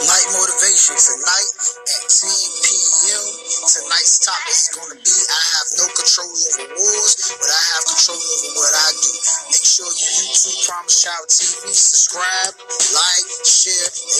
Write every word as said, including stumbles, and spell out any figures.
Night motivation tonight at ten p.m. Tonight's topic is going to be, I have no control over wars, but I have control over what I do. Make sure you YouTube Promise Child T V, subscribe, like, share, and